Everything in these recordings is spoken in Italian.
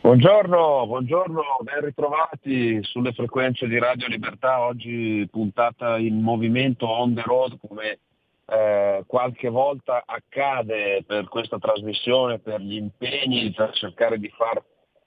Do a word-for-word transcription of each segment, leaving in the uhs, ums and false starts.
Buongiorno, buongiorno, ben ritrovati sulle frequenze di Radio Libertà, oggi puntata in movimento on the road come eh, qualche volta accade per questa trasmissione, per gli impegni, per cercare di far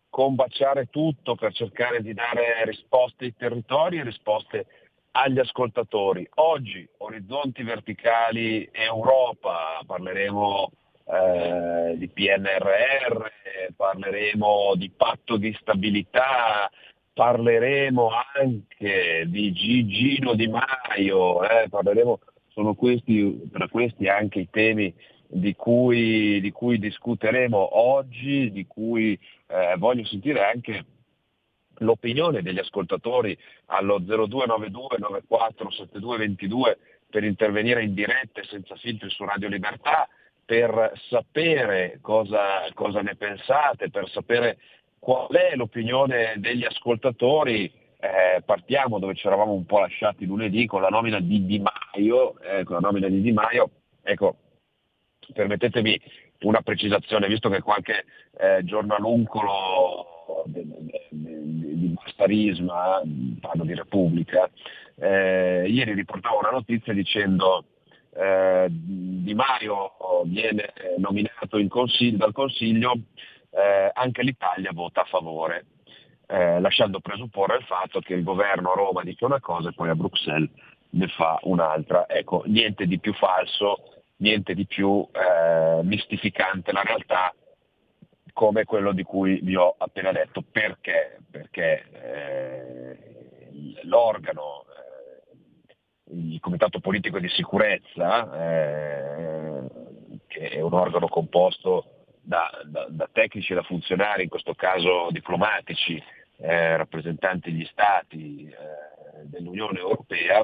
combaciare tutto, per cercare di dare risposte ai territori e risposte agli ascoltatori. Oggi Orizzonti Verticali Europa, parleremo Eh, di P N R R, parleremo di patto di stabilità, parleremo anche di Gigino Di Maio, eh, parleremo, sono questi, tra questi anche i temi di cui, di cui discuteremo oggi, di cui eh, voglio sentire anche l'opinione degli ascoltatori allo zero due nove due nove quattro sette due due due per intervenire in diretta e senza filtri su Radio Libertà, per sapere cosa, cosa ne pensate, per sapere qual è l'opinione degli ascoltatori. Eh, partiamo dove ci eravamo un po' lasciati lunedì con la nomina di Di Maio, eh, con la nomina di Di Maio, ecco, permettetemi una precisazione, visto che qualche eh, giornaluncolo di bastarisma, parlo di Repubblica, eh, ieri riportavo una notizia dicendo Eh, Di Maio viene nominato in consiglio, dal Consiglio, eh, anche l'Italia vota a favore, eh, lasciando presupporre il fatto che il governo a Roma dice una cosa e poi a Bruxelles ne fa un'altra. Ecco, niente di più falso, niente di più eh, mistificante la realtà come quello di cui vi ho appena detto. Perché? Perché eh, l'organo, il Comitato Politico di Sicurezza, eh, che è un organo composto da, da, da tecnici e da funzionari, in questo caso diplomatici, eh, rappresentanti degli Stati eh, dell'Unione Europea,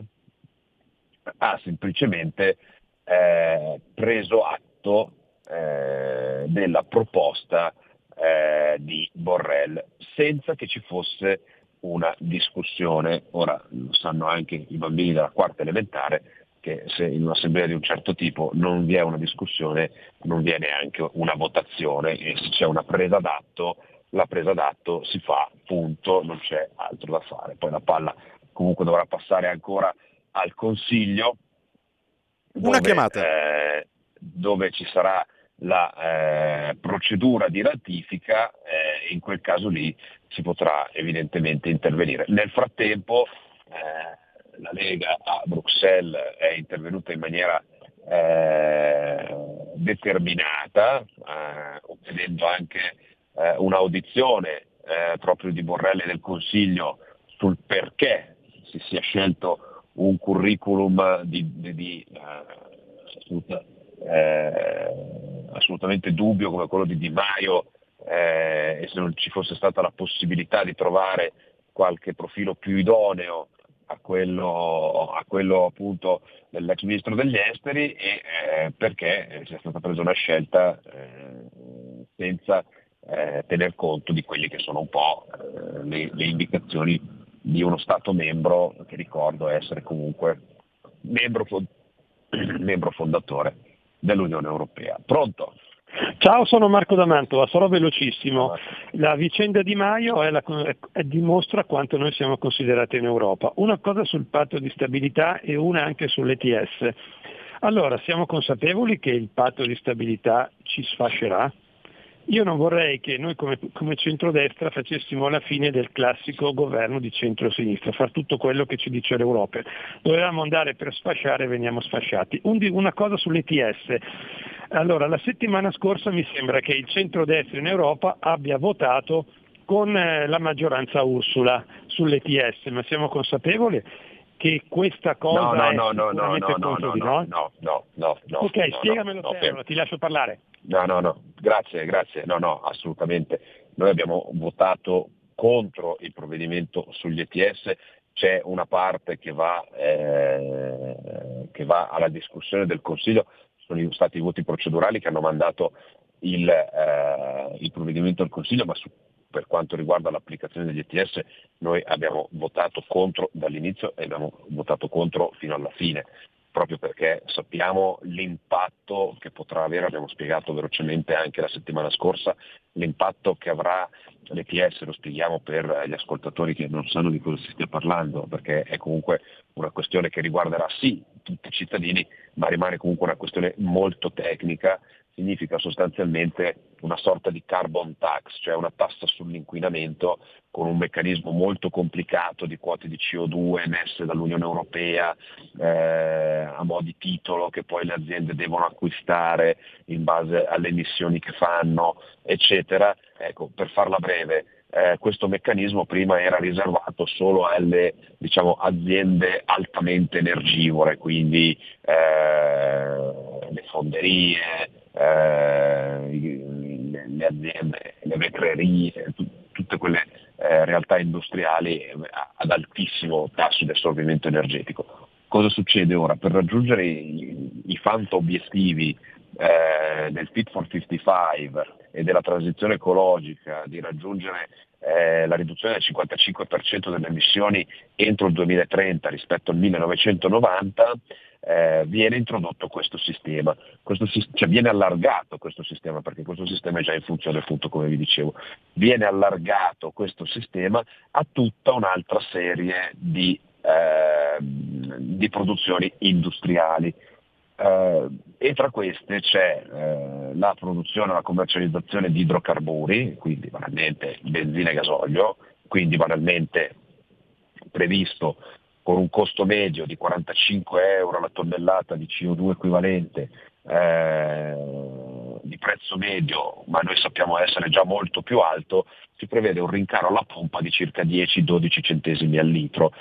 ha semplicemente eh, preso atto eh, della proposta eh, di Borrell, senza che ci fosse una discussione. Ora lo sanno anche i bambini della quarta elementare che se in un'assemblea di un certo tipo non vi è una discussione non vi è neanche una votazione, e se c'è una presa d'atto, la presa d'atto si fa, punto, non c'è altro da fare. Poi la palla comunque dovrà passare ancora al Consiglio, dove, una chiamata eh, dove ci sarà la eh, procedura di ratifica, eh, in quel caso lì si potrà evidentemente intervenire. Nel frattempo eh, la Lega a Bruxelles è intervenuta in maniera eh, determinata, eh, ottenendo anche eh, un'audizione eh, proprio di Borrell e del Consiglio sul perché si sia scelto un curriculum di, di, di assoluta Eh, assolutamente dubbio come quello di Di Maio, eh, e se non ci fosse stata la possibilità di trovare qualche profilo più idoneo a quello, a quello appunto dell'ex ministro degli esteri, e eh, perché sia stata presa una scelta eh, senza eh, tener conto di quelli che sono un po' eh, le, le indicazioni di uno Stato membro, che ricordo essere comunque membro, fond- membro fondatore dell'Unione Europea. Pronto? Ciao, sono Marco da Mantova, sarò velocissimo. La vicenda Di Maio è la, è, dimostra quanto noi siamo considerati in Europa. Una cosa sul patto di stabilità e una anche sull'E T S. Allora, siamo consapevoli che il patto di stabilità ci sfascerà? Io non vorrei che noi come, come centrodestra facessimo la fine del classico governo di centrosinistra, far tutto quello che ci dice l'Europa. Dovevamo andare per sfasciare e veniamo sfasciati. Un, una cosa sull'E T S. Allora, la settimana scorsa mi sembra che il centrodestra in Europa abbia votato con la maggioranza Ursula sull'E T S, ma siamo consapevoli che questa cosa no, no, è sicuramente contro di noi? No, no, no, no. Ok, no, spiegamelo no, te, no, ti lascio parlare. No, no, no, grazie, grazie, no, no, assolutamente. Noi abbiamo votato contro il provvedimento sugli E T S, c'è una parte che va, eh, che va alla discussione del Consiglio, sono stati i voti procedurali che hanno mandato il, eh, il provvedimento al Consiglio, ma su, per quanto riguarda l'applicazione degli E T S noi abbiamo votato contro dall'inizio e abbiamo votato contro fino alla fine, proprio perché sappiamo l'impatto che potrà avere, abbiamo spiegato velocemente anche la settimana scorsa, l'impatto che avrà l'E T S, lo spieghiamo per gli ascoltatori che non sanno di cosa si stia parlando, perché è comunque una questione che riguarderà sì tutti i cittadini, ma rimane comunque una questione molto tecnica, significa sostanzialmente una sorta di carbon tax, cioè una tassa sull'inquinamento con un meccanismo molto complicato di quote di C O due emesse dall'Unione Europea eh, a mo' di titolo che poi le aziende devono acquistare in base alle emissioni che fanno, eccetera. Ecco, per farla breve, eh, questo meccanismo prima era riservato solo alle, diciamo, aziende altamente energivore, quindi eh, le fonderie, eh, le aziende, le vetrerie, t- tutte quelle eh, realtà industriali ad altissimo tasso di assorbimento energetico. Cosa succede ora? Per raggiungere i, i fanto obiettivi eh, del Fit for cinquantacinque e della transizione ecologica, di raggiungere eh, la riduzione del cinquantacinque per cento delle emissioni entro il duemilatrenta rispetto al millenovecentonovanta, Eh, viene introdotto questo sistema, questo, cioè viene allargato questo sistema, perché questo sistema è già in funzione, appunto, come vi dicevo, viene allargato questo sistema a tutta un'altra serie di, eh, di produzioni industriali eh, e tra queste c'è eh, la produzione e la commercializzazione di idrocarburi, quindi banalmente benzina e gasolio, quindi banalmente previsto con un costo medio di quarantacinque euro la tonnellata di C O due equivalente eh, di prezzo medio, ma noi sappiamo essere già molto più alto, si prevede un rincaro alla pompa di circa dieci dodici centesimi al litro.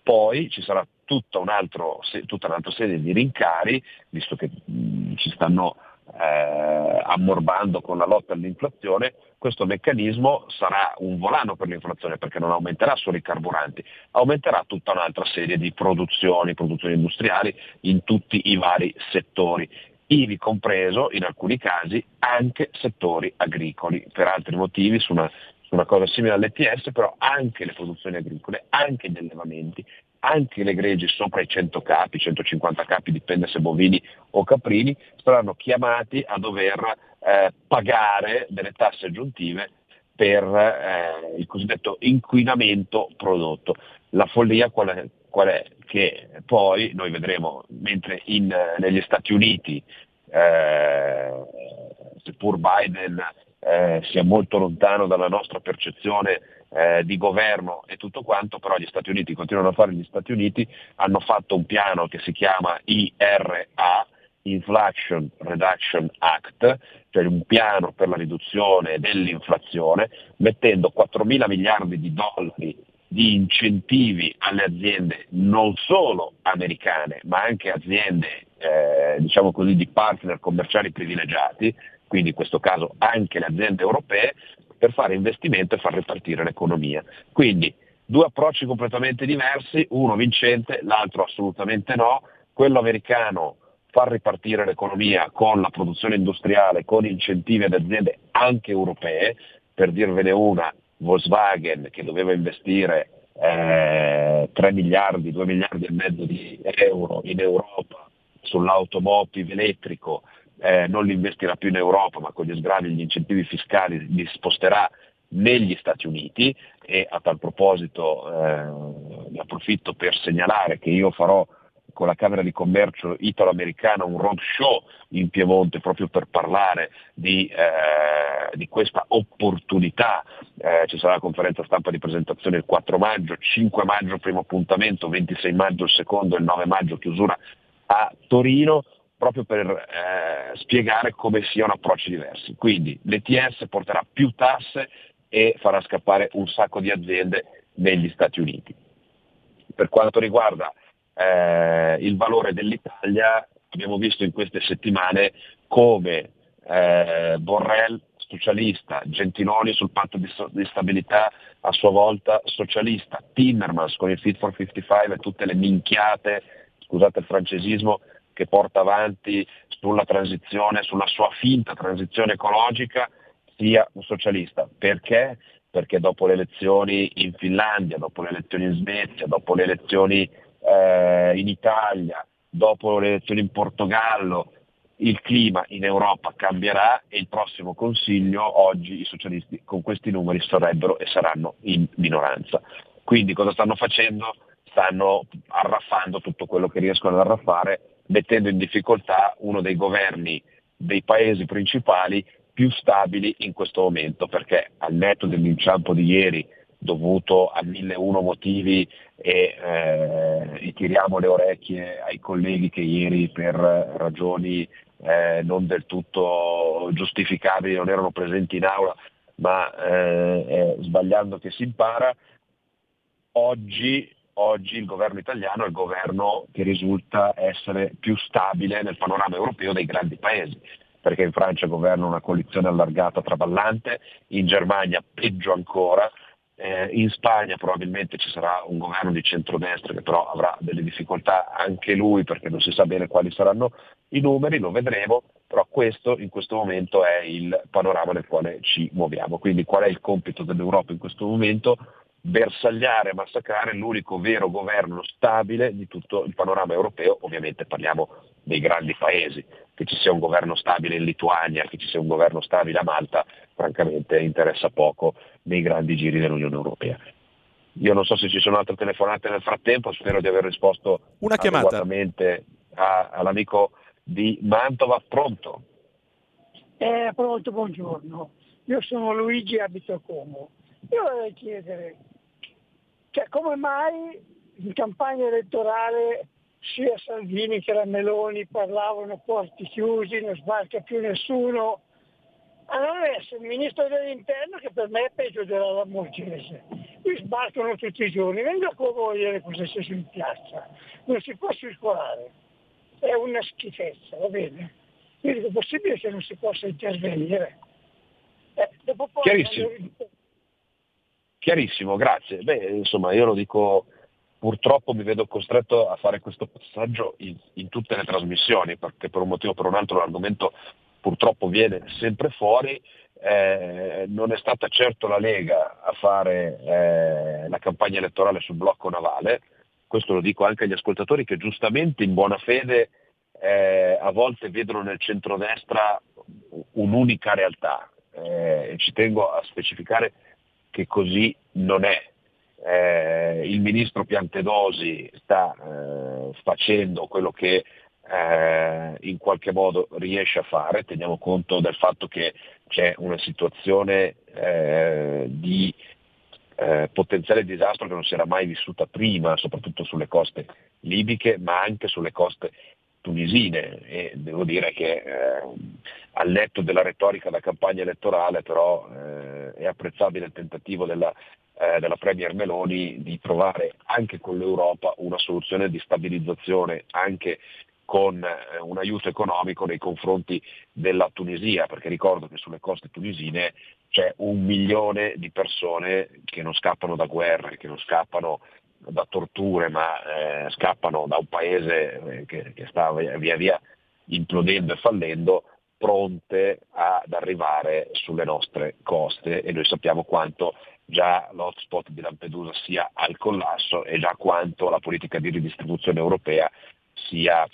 Poi ci sarà tutta, un altro, tutta un'altra serie di rincari, visto che mh, ci stanno eh, ammorbando con la lotta all'inflazione. Questo meccanismo sarà un volano per l'inflazione, perché non aumenterà solo i carburanti, aumenterà tutta un'altra serie di produzioni, produzioni industriali in tutti i vari settori, ivi compreso in alcuni casi anche settori agricoli, per altri motivi su una, su una cosa simile all'E T S, però anche le produzioni agricole, anche gli allevamenti, anche le greggi sopra i cento capi, centocinquanta capi, dipende se bovini o caprini, saranno chiamati a dover eh, pagare delle tasse aggiuntive per eh, il cosiddetto inquinamento prodotto. La follia qual è? Qual è? Che poi noi vedremo, mentre in, negli Stati Uniti, eh, seppur Biden eh, sia molto lontano dalla nostra percezione Eh, di governo e tutto quanto, però gli Stati Uniti continuano a fare gli Stati Uniti, hanno fatto un piano che si chiama I R A, Inflation Reduction Act, cioè un piano per la riduzione dell'inflazione, mettendo quattromila miliardi di dollari di incentivi alle aziende non solo americane, ma anche aziende eh, diciamo così di partner commerciali privilegiati, quindi in questo caso anche le aziende europee, per fare investimento e far ripartire l'economia. Quindi due approcci completamente diversi, uno vincente, l'altro assolutamente no. Quello americano, far ripartire l'economia con la produzione industriale, con incentivi ad aziende anche europee, per dirvene una, Volkswagen, che doveva investire eh, tre miliardi, due miliardi e mezzo di euro in Europa sull'automobile elettrico, Eh, non li investirà più in Europa, ma con gli sgravi e gli incentivi fiscali li sposterà negli Stati Uniti. E a tal proposito eh, ne approfitto per segnalare che io farò con la Camera di Commercio Italo-Americana un roadshow in Piemonte proprio per parlare di, eh, di questa opportunità. Eh, ci sarà la conferenza stampa di presentazione il quattro maggio, cinque maggio primo appuntamento, ventisei maggio il secondo e il nove maggio chiusura a Torino, proprio per eh, spiegare come siano approcci diversi. Quindi l'E T S porterà più tasse e farà scappare un sacco di aziende negli Stati Uniti. Per quanto riguarda eh, il valore dell'Italia, abbiamo visto in queste settimane come eh, Borrell socialista, Gentiloni sul patto di, so- di stabilità a sua volta socialista, Timmermans con il Fit for cinquantacinque e tutte le minchiate, scusate il francesismo, che porta avanti sulla transizione, sulla sua finta transizione ecologica, sia un socialista. Perché? Perché dopo le elezioni in Finlandia, dopo le elezioni in Svezia, dopo le elezioni eh, in Italia, dopo le elezioni in Portogallo, il clima in Europa cambierà e il prossimo Consiglio, oggi i socialisti con questi numeri sarebbero e saranno in minoranza. Quindi cosa stanno facendo? Stanno arraffando tutto quello che riescono ad arraffare, mettendo in difficoltà uno dei governi dei paesi principali più stabili in questo momento, perché al netto dell'inciampo di ieri dovuto a milleuno motivi e, eh, e tiriamo le orecchie ai colleghi che ieri per ragioni eh, non del tutto giustificabili non erano presenti in aula, ma eh, eh, sbagliando che si impara, oggi Oggi il governo italiano è il governo che risulta essere più stabile nel panorama europeo dei grandi paesi, perché in Francia governa una coalizione allargata traballante, in Germania peggio ancora, eh, in Spagna probabilmente ci sarà un governo di centrodestra che però avrà delle difficoltà anche lui perché non si sa bene quali saranno i numeri, lo vedremo, però questo in questo momento è il panorama nel quale ci muoviamo. Quindi qual è il compito dell'Europa in questo momento? Bersagliare e massacrare l'unico vero governo stabile di tutto il panorama europeo, ovviamente parliamo dei grandi paesi, che ci sia un governo stabile in Lituania, che ci sia un governo stabile a Malta, francamente interessa poco nei grandi giri dell'Unione Europea. Io non so se ci sono altre telefonate nel frattempo, spero di aver risposto Una adeguatamente a, all'amico di Mantova. Pronto? Eh, pronto, buongiorno, io sono Luigi, abito a Como. Io vorrei chiedere, cioè, come mai in campagna elettorale sia Salvini che la Meloni parlavano porti chiusi, non sbarca più nessuno, allora adesso il ministro dell'interno, che per me è peggio della Lamorgese, qui sbarcano tutti i giorni, venga a cogliere cosa c'è in piazza, non si può circolare, è una schifezza, va bene? Io dico, è possibile che non si possa intervenire? Eh, dopo poi chiarissimo. Chiarissimo, grazie. Beh, insomma, io lo dico, purtroppo mi vedo costretto a fare questo passaggio in, in tutte le trasmissioni, perché per un motivo o per un altro l'argomento purtroppo viene sempre fuori. Eh, non è stata certo la Lega a fare eh, la campagna elettorale sul blocco navale, questo lo dico anche agli ascoltatori che giustamente in buona fede eh, a volte vedono nel centrodestra un'unica realtà. Eh, ci tengo a specificare che così non è. Eh, il ministro Piantedosi sta eh, facendo quello che eh, in qualche modo riesce a fare, teniamo conto del fatto che c'è una situazione eh, di eh, potenziale disastro che non si era mai vissuta prima, soprattutto sulle coste libiche, ma anche sulle coste tunisine, e devo dire che eh, al netto della retorica da campagna elettorale però eh, è apprezzabile il tentativo della, eh, della Premier Meloni di trovare anche con l'Europa una soluzione di stabilizzazione anche con eh, un aiuto economico nei confronti della Tunisia, perché ricordo che sulle coste tunisine c'è un milione di persone che non scappano da guerre, che non scappano da torture, ma eh, scappano da un paese che, che sta via via implodendo e fallendo, pronte ad arrivare sulle nostre coste, e noi sappiamo quanto già l'hotspot di Lampedusa sia al collasso e già quanto la politica di ridistribuzione europea sia,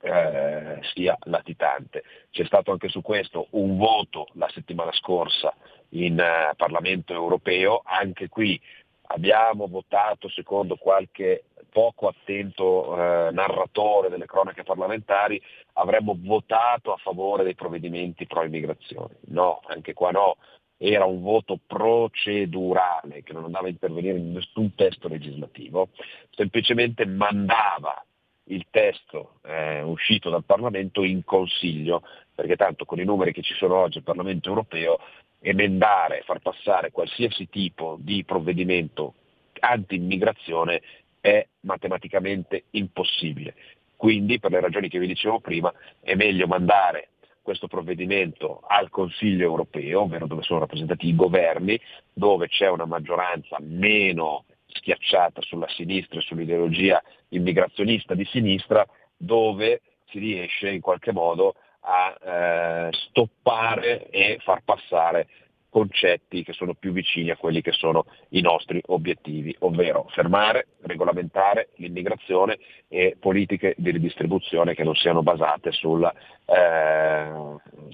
eh, sia latitante. C'è stato anche su questo un voto la settimana scorsa in eh, Parlamento europeo, anche qui abbiamo votato secondo qualche poco attento eh, narratore delle cronache parlamentari, avremmo votato a favore dei provvedimenti pro immigrazione. No, anche qua no, era un voto procedurale che non andava a intervenire in nessun testo legislativo, semplicemente mandava il testo eh, uscito dal Parlamento in Consiglio, perché tanto con i numeri che ci sono oggi al Parlamento europeo emendare, far passare qualsiasi tipo di provvedimento anti-immigrazione è matematicamente impossibile. Quindi, per le ragioni che vi dicevo prima, è meglio mandare questo provvedimento al Consiglio europeo, ovvero dove sono rappresentati i governi, dove c'è una maggioranza meno schiacciata sulla sinistra e sull'ideologia immigrazionista di sinistra, dove si riesce in qualche modo a eh, stoppare e far passare concetti che sono più vicini a quelli che sono i nostri obiettivi, ovvero fermare, regolamentare l'immigrazione e politiche di ridistribuzione che non siano basate sul eh,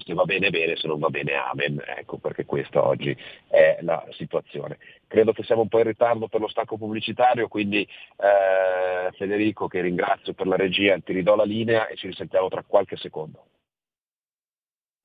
se va bene bene, se non va bene amen, ecco perché questa oggi è la situazione. Credo che siamo un po' in ritardo per lo stacco pubblicitario, quindi eh, Federico, che ringrazio per la regia, ti ridò la linea e ci risentiamo tra qualche secondo.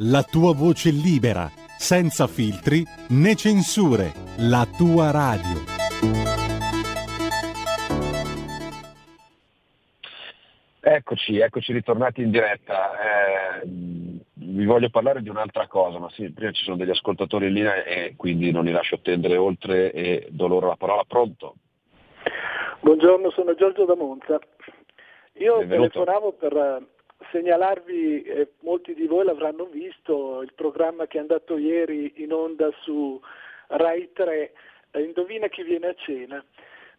La tua voce libera, senza filtri né censure. La tua radio. Eccoci, eccoci ritornati in diretta. Eh, vi voglio parlare di un'altra cosa, ma sì, prima ci sono degli ascoltatori in linea e quindi non li lascio attendere oltre e do loro la parola. Pronto? Buongiorno, sono Giorgio da Monza. Io Benvenuto. telefonavo per... segnalarvi, eh, molti di voi l'avranno visto, il programma che è andato ieri in onda su Rai tre, eh, Indovina chi viene a cena.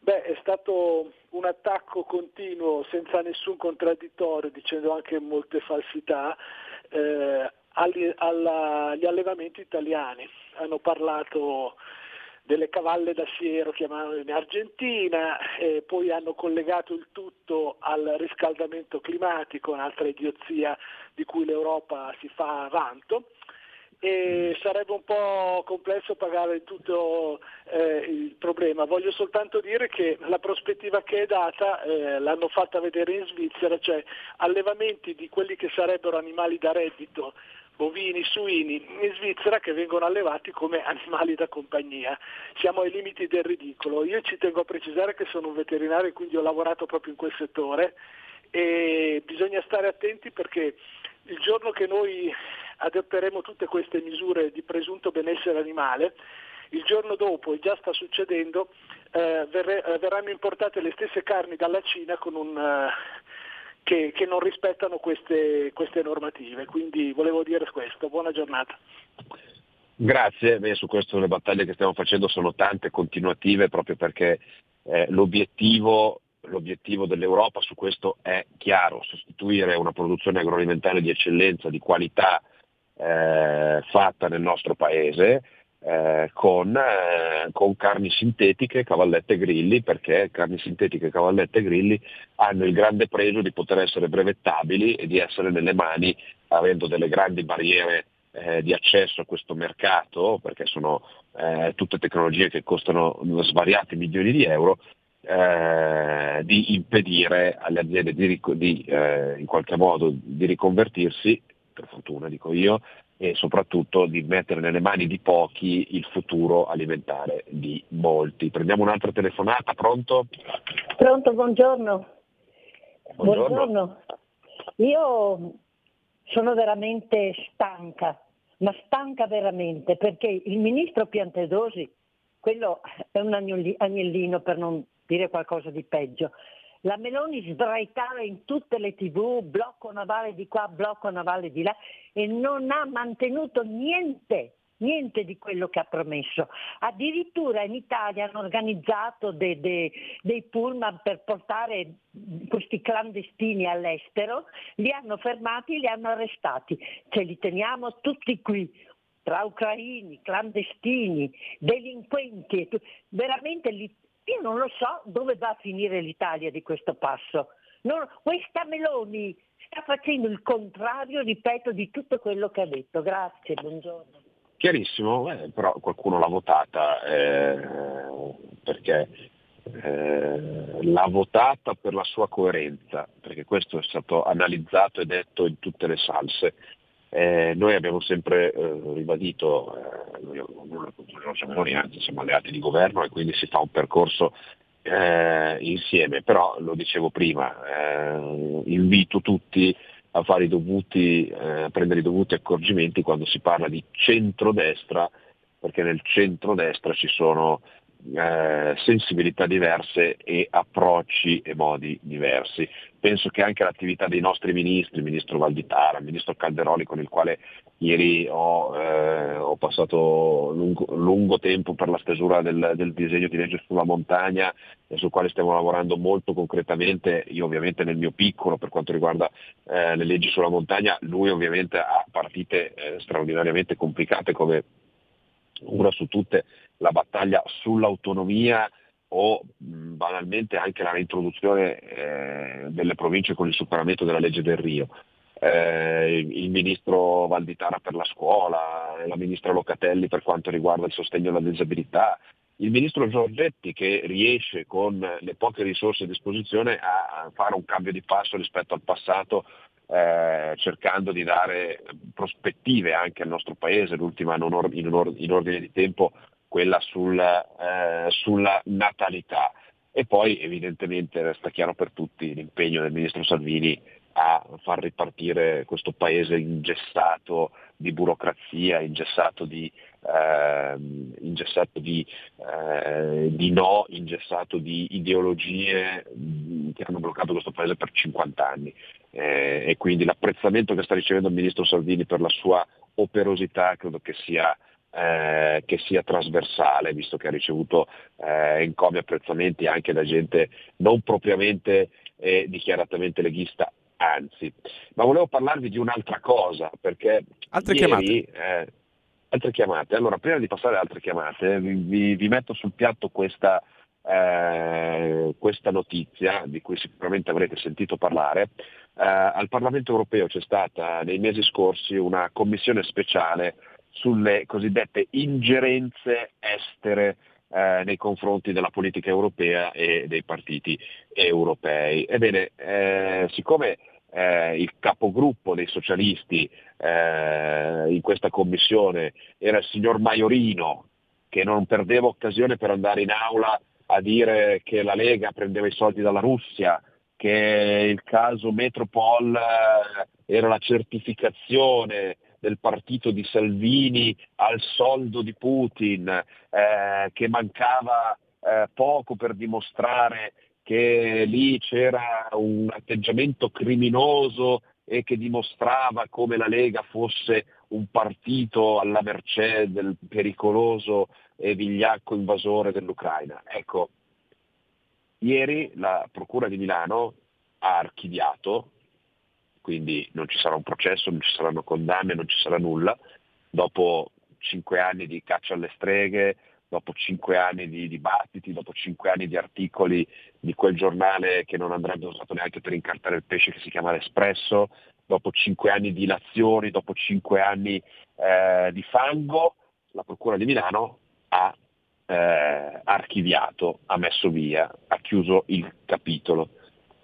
Beh, è stato un attacco continuo, senza nessun contraddittorio, dicendo anche molte falsità, eh, agli, alla, agli allevamenti italiani. Hanno parlato delle cavalle da siero, chiamavano, in Argentina, e poi hanno collegato il tutto al riscaldamento climatico, un'altra idiozia di cui l'Europa si fa vanto, e sarebbe un po' complesso pagare tutto eh, il problema. Voglio soltanto dire che la prospettiva che è data, eh, l'hanno fatta vedere in Svizzera, cioè allevamenti di quelli che sarebbero animali da reddito, bovini, suini, in Svizzera, che vengono allevati come animali da compagnia. Siamo ai limiti del ridicolo. Io ci tengo a precisare che sono un veterinario e quindi ho lavorato proprio in quel settore, e bisogna stare attenti perché il giorno che noi adotteremo tutte queste misure di presunto benessere animale, il giorno dopo, e già sta succedendo, eh, verre, verranno importate le stesse carni dalla Cina con un... Eh, Che, che non rispettano queste, queste normative. Quindi volevo dire questo. Buona giornata. Grazie. Beh, su questo le battaglie che stiamo facendo sono tante, continuative, proprio perché eh, l'obiettivo, l'obiettivo dell'Europa su questo è chiaro: sostituire una produzione agroalimentare di eccellenza, di qualità, eh, fatta nel nostro paese, Eh, con, eh, con carni sintetiche, cavallette e grilli, perché carni sintetiche, cavallette e grilli hanno il grande pregio di poter essere brevettabili e di essere nelle mani, avendo delle grandi barriere eh, di accesso a questo mercato, perché sono eh, tutte tecnologie che costano svariati milioni di euro, eh, di impedire alle aziende di, di, eh, in qualche modo di riconvertirsi, per fortuna dico io, e soprattutto di mettere nelle mani di pochi il futuro alimentare di molti. Prendiamo un'altra telefonata, pronto? Pronto, buongiorno. Buongiorno. Buongiorno. Io sono veramente stanca, ma stanca veramente, perché il ministro Piantedosi, quello è un agnellino per non dire qualcosa di peggio. La Meloni sbraitava in tutte le tivù, blocco navale di qua, blocco navale di là, e non ha mantenuto niente, niente di quello che ha promesso. Addirittura in Italia hanno organizzato de, de, dei pullman per portare questi clandestini all'estero, li hanno fermati, li hanno arrestati. Ce li teniamo tutti qui, tra ucraini, clandestini, delinquenti, veramente li... Io non lo so dove va a finire l'Italia di questo passo. Non, questa Meloni sta facendo il contrario, ripeto, di tutto quello che ha detto. Grazie, buongiorno. Chiarissimo, eh, però qualcuno l'ha votata, eh, perché eh, l'ha votata per la sua coerenza, perché questo è stato analizzato e detto in tutte le salse. Eh, noi abbiamo sempre eh, ribadito, eh, noi, non siamo neanche, siamo alleati di governo e quindi si fa un percorso eh, insieme, però lo dicevo prima, eh, invito tutti a fare i dovuti, eh, a prendere i dovuti accorgimenti quando si parla di centrodestra, perché nel centrodestra ci sono eh, sensibilità diverse e approcci e modi diversi. Penso che anche l'attività dei nostri ministri, il ministro Valditara, il ministro Calderoli, con il quale ieri ho, eh, ho passato lungo, lungo tempo per la stesura del, del disegno di legge sulla montagna, eh, sul quale stiamo lavorando molto concretamente, io ovviamente nel mio piccolo per quanto riguarda eh, le leggi sulla montagna, lui ovviamente ha partite eh, straordinariamente complicate come una su tutte la battaglia sull'autonomia o mh, banalmente anche la reintroduzione eh, delle province con il superamento della legge del Rio, eh, il ministro Valditara per la scuola, la ministra Locatelli per quanto riguarda il sostegno alla disabilità, il ministro Giorgetti che riesce con le poche risorse a disposizione a fare un cambio di passo rispetto al passato, Eh, cercando di dare prospettive anche al nostro paese, l'ultima in, onor- in, onor- in ordine di tempo quella sul, eh, sulla natalità, e poi evidentemente resta chiaro per tutti l'impegno del ministro Salvini a far ripartire questo paese ingessato di burocrazia, ingessato di, eh, ingessato di, eh, di no, ingessato di ideologie che hanno bloccato questo paese per cinquanta anni. Eh, e quindi l'apprezzamento che sta ricevendo il ministro Salvini per la sua operosità credo che sia, eh, che sia trasversale, visto che ha ricevuto eh, encomi apprezzamenti anche da gente non propriamente e dichiaratamente leghista, anzi. Ma volevo parlarvi di un'altra cosa, perché altre ieri, chiamate. Eh, altre chiamate, allora prima di passare ad altre chiamate vi, vi, vi metto sul piatto questa Eh, questa notizia di cui sicuramente avrete sentito parlare. Eh, al Parlamento europeo c'è stata nei mesi scorsi una commissione speciale sulle cosiddette ingerenze estere eh, nei confronti della politica europea e dei partiti europei. Ebbene, eh, siccome Eh, il capogruppo dei socialisti eh, in questa commissione era il signor Maiorino, che non perdeva occasione per andare in aula a dire che la Lega prendeva i soldi dalla Russia, che il caso Metropol era la certificazione del partito di Salvini al soldo di Putin, eh, che mancava eh, poco per dimostrare che lì c'era un atteggiamento criminoso e che dimostrava come la Lega fosse un partito alla mercé del pericoloso e vigliacco invasore dell'Ucraina. Ecco, ieri la Procura di Milano ha archiviato, quindi non ci sarà un processo, non ci saranno condanne, non ci sarà nulla, dopo cinque anni di caccia alle streghe, dopo cinque anni di dibattiti, dopo cinque anni di articoli di quel giornale che non andrebbe usato neanche per incartare il pesce che si chiama L'Espresso, dopo cinque anni di lazioni, dopo cinque anni eh, di fango, la Procura di Milano ha eh, archiviato, ha messo via, ha chiuso il capitolo.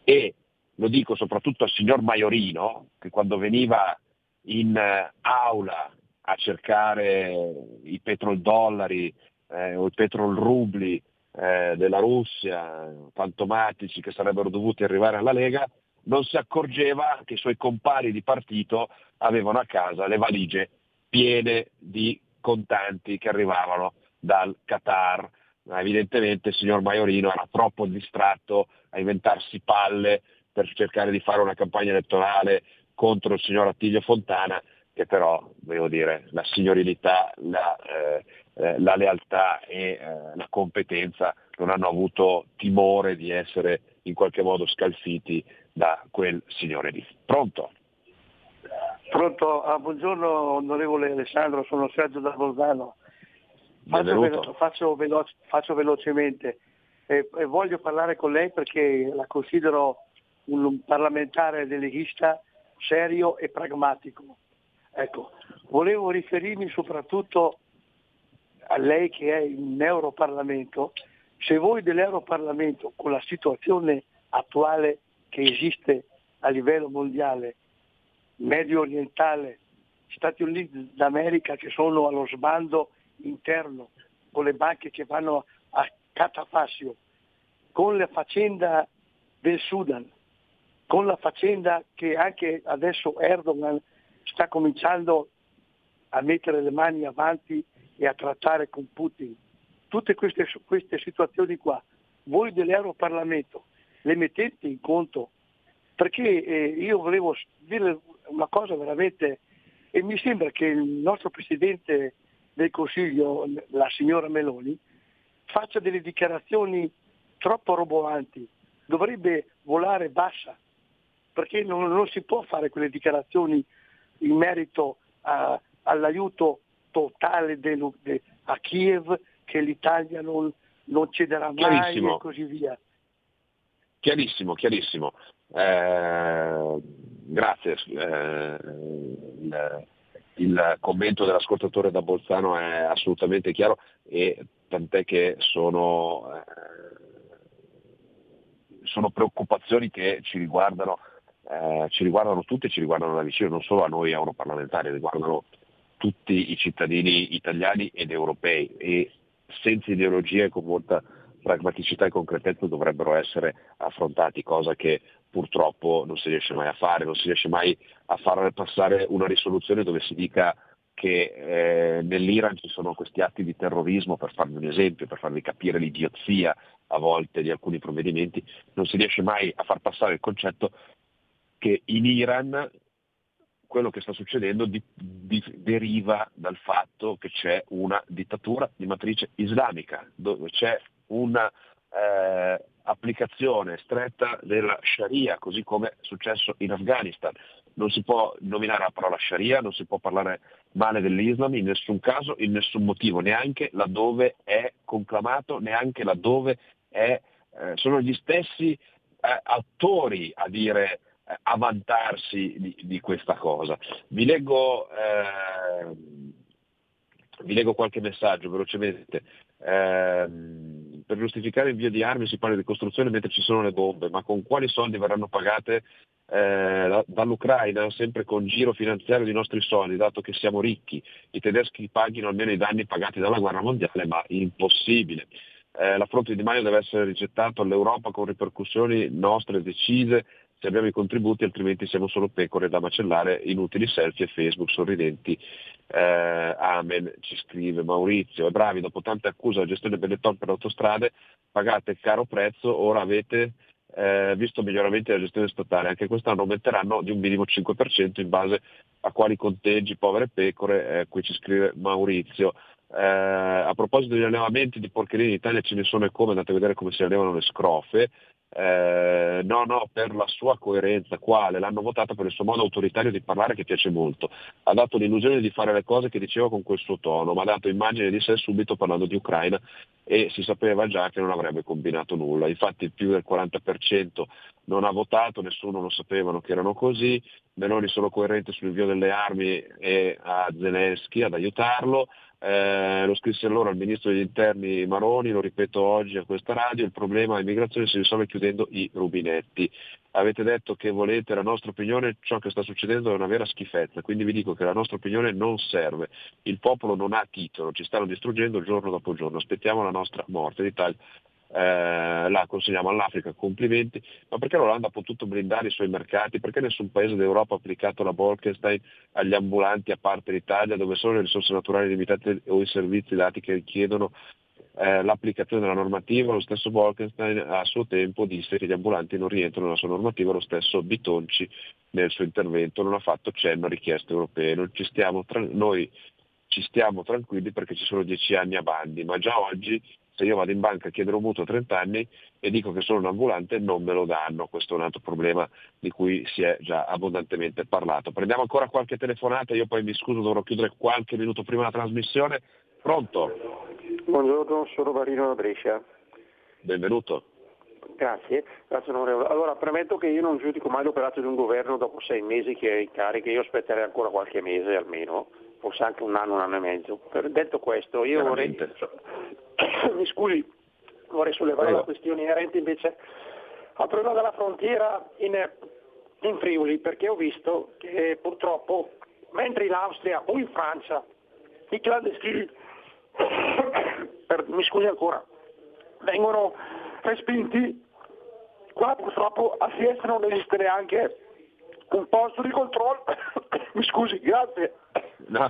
E lo dico soprattutto al signor Maiorino, che quando veniva in eh, aula a cercare i petrodollari Eh, o i petrolrubli eh, della Russia, fantomatici che sarebbero dovuti arrivare alla Lega, non si accorgeva che i suoi compari di partito avevano a casa le valigie piene di contanti che arrivavano dal Qatar. Ma evidentemente il signor Maiorino era troppo distratto a inventarsi palle per cercare di fare una campagna elettorale contro il signor Attilio Fontana, che però, devo dire, la signorilità, la eh, Eh, la lealtà e eh, la competenza non hanno avuto timore di essere in qualche modo scalfiti da quel signore lì. Pronto? Pronto, ah, buongiorno onorevole Alessandro, sono Sergio da Bolzano. Faccio, velo- faccio, velo- faccio velocemente e, e voglio parlare con lei perché la considero un, un parlamentare leghista serio e pragmatico. Ecco, volevo riferirmi soprattutto a lei che è in Europarlamento, se voi dell'Europarlamento con la situazione attuale che esiste a livello mondiale, medio orientale, Stati Uniti d'America che sono allo sbando interno, con le banche che vanno a catafascio, con la faccenda del Sudan, con la faccenda che anche adesso Erdogan sta cominciando a mettere le mani avanti e a trattare con Putin. Tutte queste, queste situazioni qua, voi dell'Europarlamento le mettete in conto? Perché eh, io volevo dire una cosa veramente, e mi sembra che il nostro Presidente del Consiglio, la signora Meloni, faccia delle dichiarazioni troppo roboanti, dovrebbe volare bassa, perché non, non si può fare quelle dichiarazioni in merito a, all'aiuto totale de, de, a Kiev, che l'Italia non, non cederà mai e così via. Chiarissimo, chiarissimo. Eh, grazie. Eh, il, il commento dell'ascoltatore da Bolzano è assolutamente chiaro, e tant'è che sono... Eh, sono preoccupazioni che ci riguardano, eh, ci riguardano tutti, ci riguardano da vicino, non solo a noi europarlamentari, riguardano tutti i cittadini italiani ed europei, e senza ideologie, con molta pragmaticità e concretezza dovrebbero essere affrontati, cosa che purtroppo non si riesce mai a fare, non si riesce mai a far passare una risoluzione dove si dica che eh, nell'Iran ci sono questi atti di terrorismo, per farvi un esempio, per farvi capire l'idiozia a volte di alcuni provvedimenti. Non si riesce mai a far passare il concetto che in Iran quello che sta succedendo di, di, deriva dal fatto che c'è una dittatura di matrice islamica, dove c'è una eh, applicazione stretta della sharia, così come è successo in Afghanistan. Non si può nominare la parola sharia, non si può parlare male dell'Islam in nessun caso, in nessun motivo, neanche laddove è conclamato, neanche laddove è, eh, sono gli stessi eh, autori a dire, eh, a vantarsi di, di questa cosa. Vi leggo, eh, vi leggo qualche messaggio velocemente. Eh, per giustificare l'invio di armi si parla di costruzione mentre ci sono le bombe, ma con quali soldi verranno pagate Eh, dall'Ucraina, sempre con giro finanziario dei nostri soldi, dato che siamo ricchi? I tedeschi paghino almeno i danni pagati dalla guerra mondiale, ma impossibile. Eh, l'affronto di Di Maio deve essere rigettato all'Europa con ripercussioni nostre decise, se abbiamo i contributi, altrimenti siamo solo pecore da macellare, inutili selfie e Facebook sorridenti. Eh, amen, ci scrive Maurizio. E bravi, dopo tante accuse alla gestione Benetton per autostrade, pagate il caro prezzo, ora avete Eh, visto miglioramenti della gestione statale, anche quest'anno aumenteranno di un minimo cinque per cento in base a quali conteggi, povere pecore, eh, qui ci scrive Maurizio. Eh, a proposito degli allevamenti di porcherini in Italia, ce ne sono e come, andate a vedere come si allevano le scrofe. Eh, no, no, per la sua coerenza, quale? L'hanno votata per il suo modo autoritario di parlare che piace molto. Ha dato l'illusione di fare le cose che diceva con quel suo tono, ma ha dato immagine di sé subito parlando di Ucraina, e si sapeva già che non avrebbe combinato nulla. Infatti più del quaranta per cento non ha votato, nessuno lo sapevano che erano così. Meloni sono coerente sull'invio delle armi e a Zelensky ad aiutarlo. Eh, lo scrisse allora al ministro degli interni Maroni, lo ripeto oggi a questa radio, il problema immigrazione si risolve chiudendo i rubinetti. Avete detto che volete la nostra opinione, ciò che sta succedendo è una vera schifezza, quindi vi dico che la nostra opinione non serve, il popolo non ha titolo, ci stanno distruggendo giorno dopo giorno, aspettiamo la nostra morte. L'Italia eh, la consegniamo all'Africa, complimenti, ma perché l'Olanda ha potuto blindare i suoi mercati? Perché nessun paese d'Europa ha applicato la Bolkenstein agli ambulanti a parte l'Italia, dove sono le risorse naturali limitate o i servizi dati che richiedono Eh, l'applicazione della normativa? Lo stesso Bolkenstein a suo tempo disse che gli ambulanti non rientrano nella sua normativa, lo stesso Bitonci nel suo intervento non ha fatto cenno a richieste europee. Non ci stiamo tra- noi ci stiamo tranquilli perché ci sono dieci anni a bandi, ma già oggi se io vado in banca a chiedere un mutuo a trenta anni e dico che sono un ambulante non me lo danno. Questo è un altro problema di cui si è già abbondantemente parlato. Prendiamo ancora qualche telefonata, io poi mi scuso, dovrò chiudere qualche minuto prima la trasmissione. Pronto? Buongiorno, sono Marino da Brescia. Benvenuto. Grazie, grazie onorevole. Allora, premetto che io non giudico mai l'operato di un governo dopo sei mesi che è in carica, io aspetterei ancora qualche mese almeno, forse anche un anno, un anno e mezzo. Per, detto questo, io vorrei, mi scusi, vorrei sollevare la questione inerente invece al problema della frontiera in, in Friuli, perché ho visto che purtroppo mentre in Austria o in Francia i clandestini per, mi scusi ancora, vengono respinti, qua purtroppo a Fiesta non esiste neanche un posto di controllo. Mi scusi, grazie. No,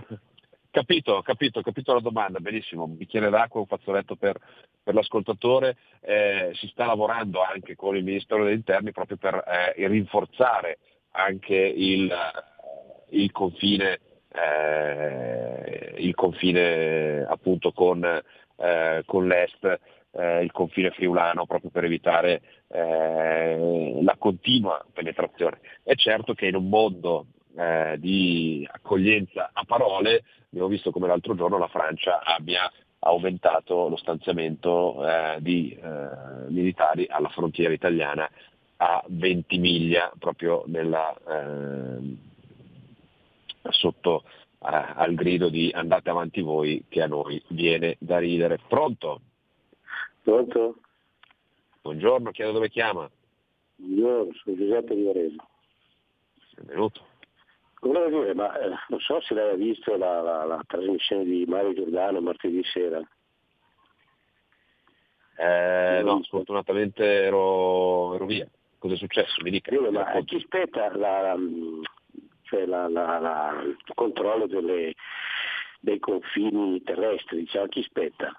capito, capito, capito la domanda, benissimo, un bicchiere d'acqua, un fazzoletto per, per l'ascoltatore. Eh, si sta lavorando anche con il Ministero degli Interni proprio per eh, rinforzare anche il, il confine eh, il confine appunto con, eh, con l'est, eh, il confine friulano, proprio per evitare eh, la continua penetrazione. È certo che in un mondo eh, di accoglienza a parole abbiamo visto come l'altro giorno la Francia abbia aumentato lo stanziamento eh, di eh, militari alla frontiera italiana a ventimiglia, proprio nella, eh, sotto eh, al grido di andate avanti voi che a noi viene da ridere. Pronto? Pronto? Buongiorno, chiedo dove chiama. Buongiorno, sono Giuseppe di Varese. Benvenuto. Allora, due, ma eh, non so se l'aveva visto la, la, la trasmissione di Mario Giordano martedì sera. Eh, no, sfortunatamente ero, ero via. Cosa è successo? Mi dica. Io, ma chi spetta la, cioè la, la, la, il controllo delle, dei confini terrestri? Diciamo, chi spetta?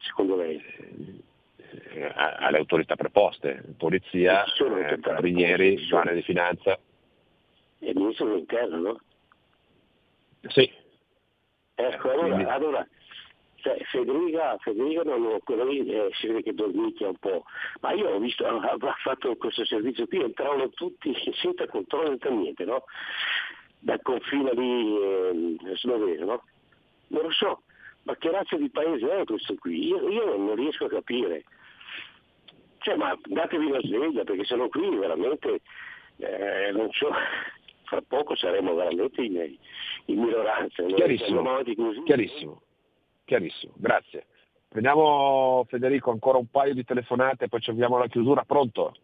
Secondo lei? Eh, alle autorità preposte, polizia, eh, carabinieri, guardia di finanza. E il ministro dell'interno, no? Sì. Ecco, allora, Quindi... allora cioè, Federica, Federica non lo, quello lì eh, si vede che dormicchia un po', ma io ho visto, ha fatto questo servizio qui, entravano tutti senza controllo e niente, no? Dal confine lì eh, sloveno, no? Non lo so, ma che razza di paese è questo qui? Io, io non riesco a capire. Cioè, ma datevi una sveglia, perché se no qui veramente eh, non so... fra poco saremo veramente in, in minoranza. Chiarissimo, chiarissimo, chiarissimo, grazie. Prendiamo, Federico, ancora un paio di telefonate e poi ci avviamo alla chiusura. Pronto?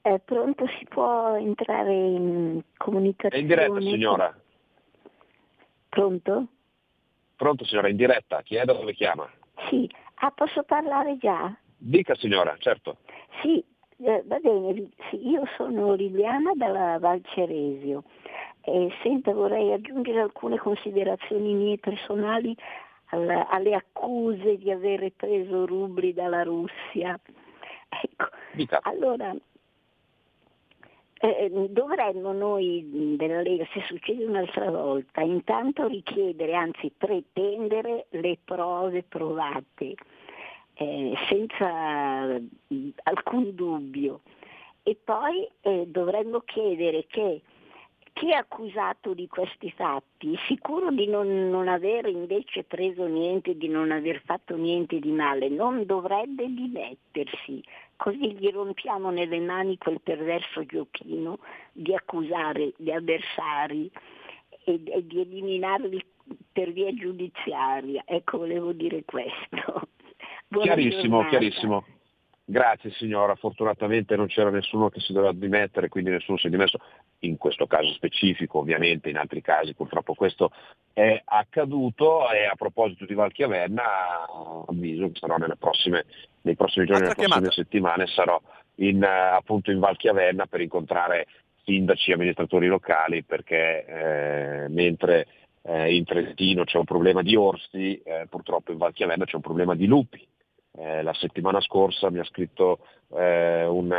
È pronto, si può entrare in comunicazione? È in diretta, signora. Pronto? Pronto, signora, in diretta. Chi è, da dove chiama? Sì, ah, posso parlare già? Dica, signora, certo. Sì. Eh, va bene, sì, io sono Liliana dalla Val Ceresio e senta, vorrei aggiungere alcune considerazioni mie personali alla, alle accuse di avere preso rubli dalla Russia. Ecco, Dica. Allora, eh, dovremmo noi della Lega, se succede un'altra volta, intanto richiedere, anzi pretendere le prove provate. Eh, senza alcun dubbio, e poi eh, dovremmo chiedere che chi è accusato di questi fatti, sicuro di non, non aver invece preso niente, di non aver fatto niente di male, non dovrebbe dimettersi, così gli rompiamo nelle mani quel perverso giochino di accusare gli avversari e, e di eliminarli per via giudiziaria. Ecco, volevo dire questo. Buona chiarissimo, giornata. Chiarissimo. Grazie signora, fortunatamente non c'era nessuno che si doveva dimettere, quindi nessuno si è dimesso, in questo caso specifico, ovviamente in altri casi purtroppo questo è accaduto. E a proposito di Valchiavenna, avviso che sarò nelle prossime, nei prossimi giorni, Altra nelle chiamata. prossime settimane sarò in, appunto in Valchiavenna per incontrare sindaci e amministratori locali, perché eh, mentre eh, in Trentino c'è un problema di orsi, eh, purtroppo in Valchiavenna c'è un problema di lupi. Eh, la settimana scorsa mi ha scritto eh, un,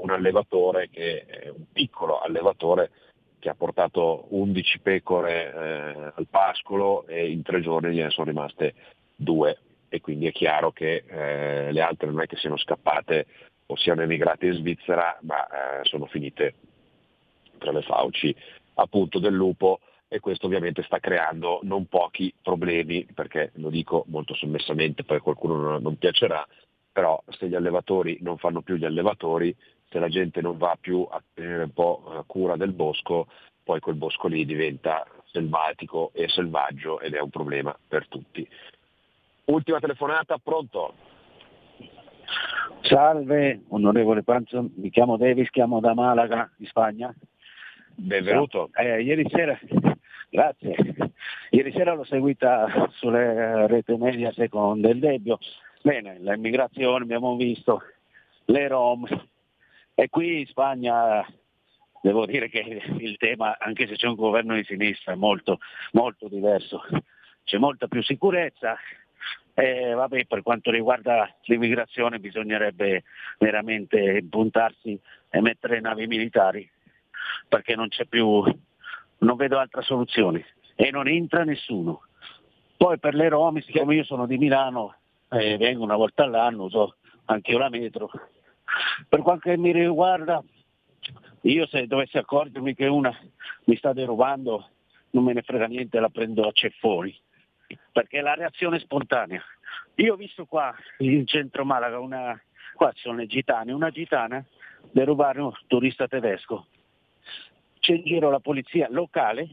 un allevatore, che è un piccolo allevatore che ha portato undici pecore eh, al pascolo e in tre giorni gliene sono rimaste due, e quindi è chiaro che eh, le altre non è che siano scappate o siano emigrate in Svizzera, ma eh, sono finite tra le fauci appunto del lupo. E questo ovviamente sta creando non pochi problemi, perché lo dico molto sommessamente, poi qualcuno non, non piacerà, però se gli allevatori non fanno più gli allevatori, se la gente non va più a tenere un po' cura del bosco, poi quel bosco lì diventa selvatico e selvaggio ed è un problema per tutti. Ultima telefonata, pronto? Salve, onorevole Panzo, mi chiamo Davis, chiamo da Malaga, in Spagna. Benvenuto. Eh, ieri sera, grazie, ieri sera l'ho seguita sulle rete media con Del Debbio. Bene, l'immigrazione, abbiamo visto le Rom, e qui in Spagna devo dire che il tema, anche se c'è un governo di sinistra, è molto, molto diverso, c'è molta più sicurezza. Eh, vabbè, per quanto riguarda l'immigrazione bisognerebbe veramente puntarsi e mettere navi militari, perché non c'è più, non vedo altra soluzione e non entra nessuno. Poi per le Rom, siccome io sono di Milano e eh, vengo una volta all'anno, uso anche io la metro, per quanto che mi riguarda io, se dovessi accorgermi che una mi sta derubando, non me ne frega niente, la prendo a ceffoni, perché la reazione è spontanea. Io ho visto qua in centro Malaga una, qua ci sono le gitane, una gitana derubare un turista tedesco. C'è in giro la polizia locale,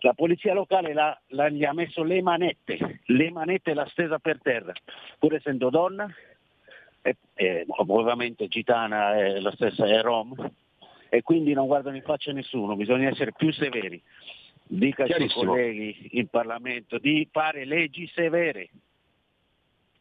la polizia locale la, la, gli ha messo le manette, le manette l'ha stesa per terra, pur essendo donna, e, e, ovviamente gitana è la stessa, è rom, e quindi non guardano in faccia nessuno. Bisogna essere più severi, dica ai colleghi in Parlamento di fare leggi severe.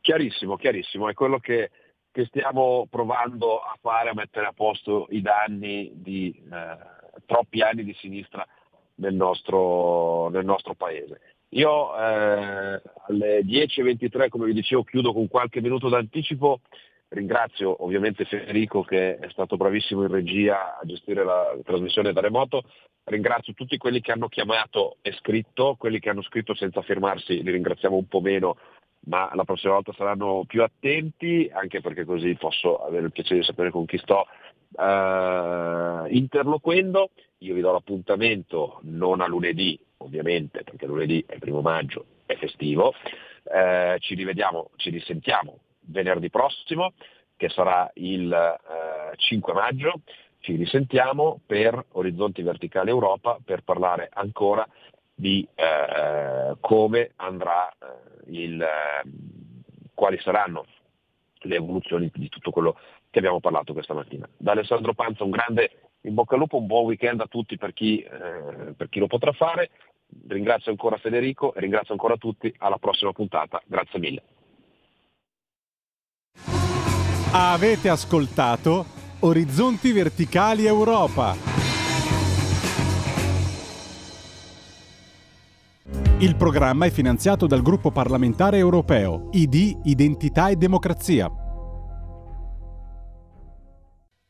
Chiarissimo, chiarissimo, è quello che che stiamo provando a fare, a mettere a posto i danni di eh, troppi anni di sinistra nel nostro, nel nostro paese. Io eh, alle dieci e ventitré, come vi dicevo, chiudo con qualche minuto d'anticipo. Ringrazio ovviamente Federico, che è stato bravissimo in regia a gestire la trasmissione da remoto. Ringrazio tutti quelli che hanno chiamato e scritto, quelli che hanno scritto senza firmarsi li ringraziamo un po' meno, ma la prossima volta saranno più attenti, anche perché così posso avere il piacere di sapere con chi sto uh, interloquendo. Io vi do l'appuntamento non a lunedì, ovviamente, perché lunedì è il primo maggio, è festivo. Uh, ci rivediamo, ci risentiamo venerdì prossimo, che sarà il uh, cinque maggio. Ci risentiamo per Orizzonti Verticale Europa, per parlare ancora di eh, come andrà il eh, quali saranno le evoluzioni di tutto quello che abbiamo parlato questa mattina. Da Alessandro Panza un grande in bocca al lupo, un buon weekend a tutti per chi, eh, per chi lo potrà fare. Ringrazio ancora Federico e ringrazio ancora tutti, alla prossima puntata, grazie mille. Avete ascoltato Orizzonti Verticali Europa, il programma è finanziato dal Gruppo Parlamentare Europeo, I D Identità e Democrazia.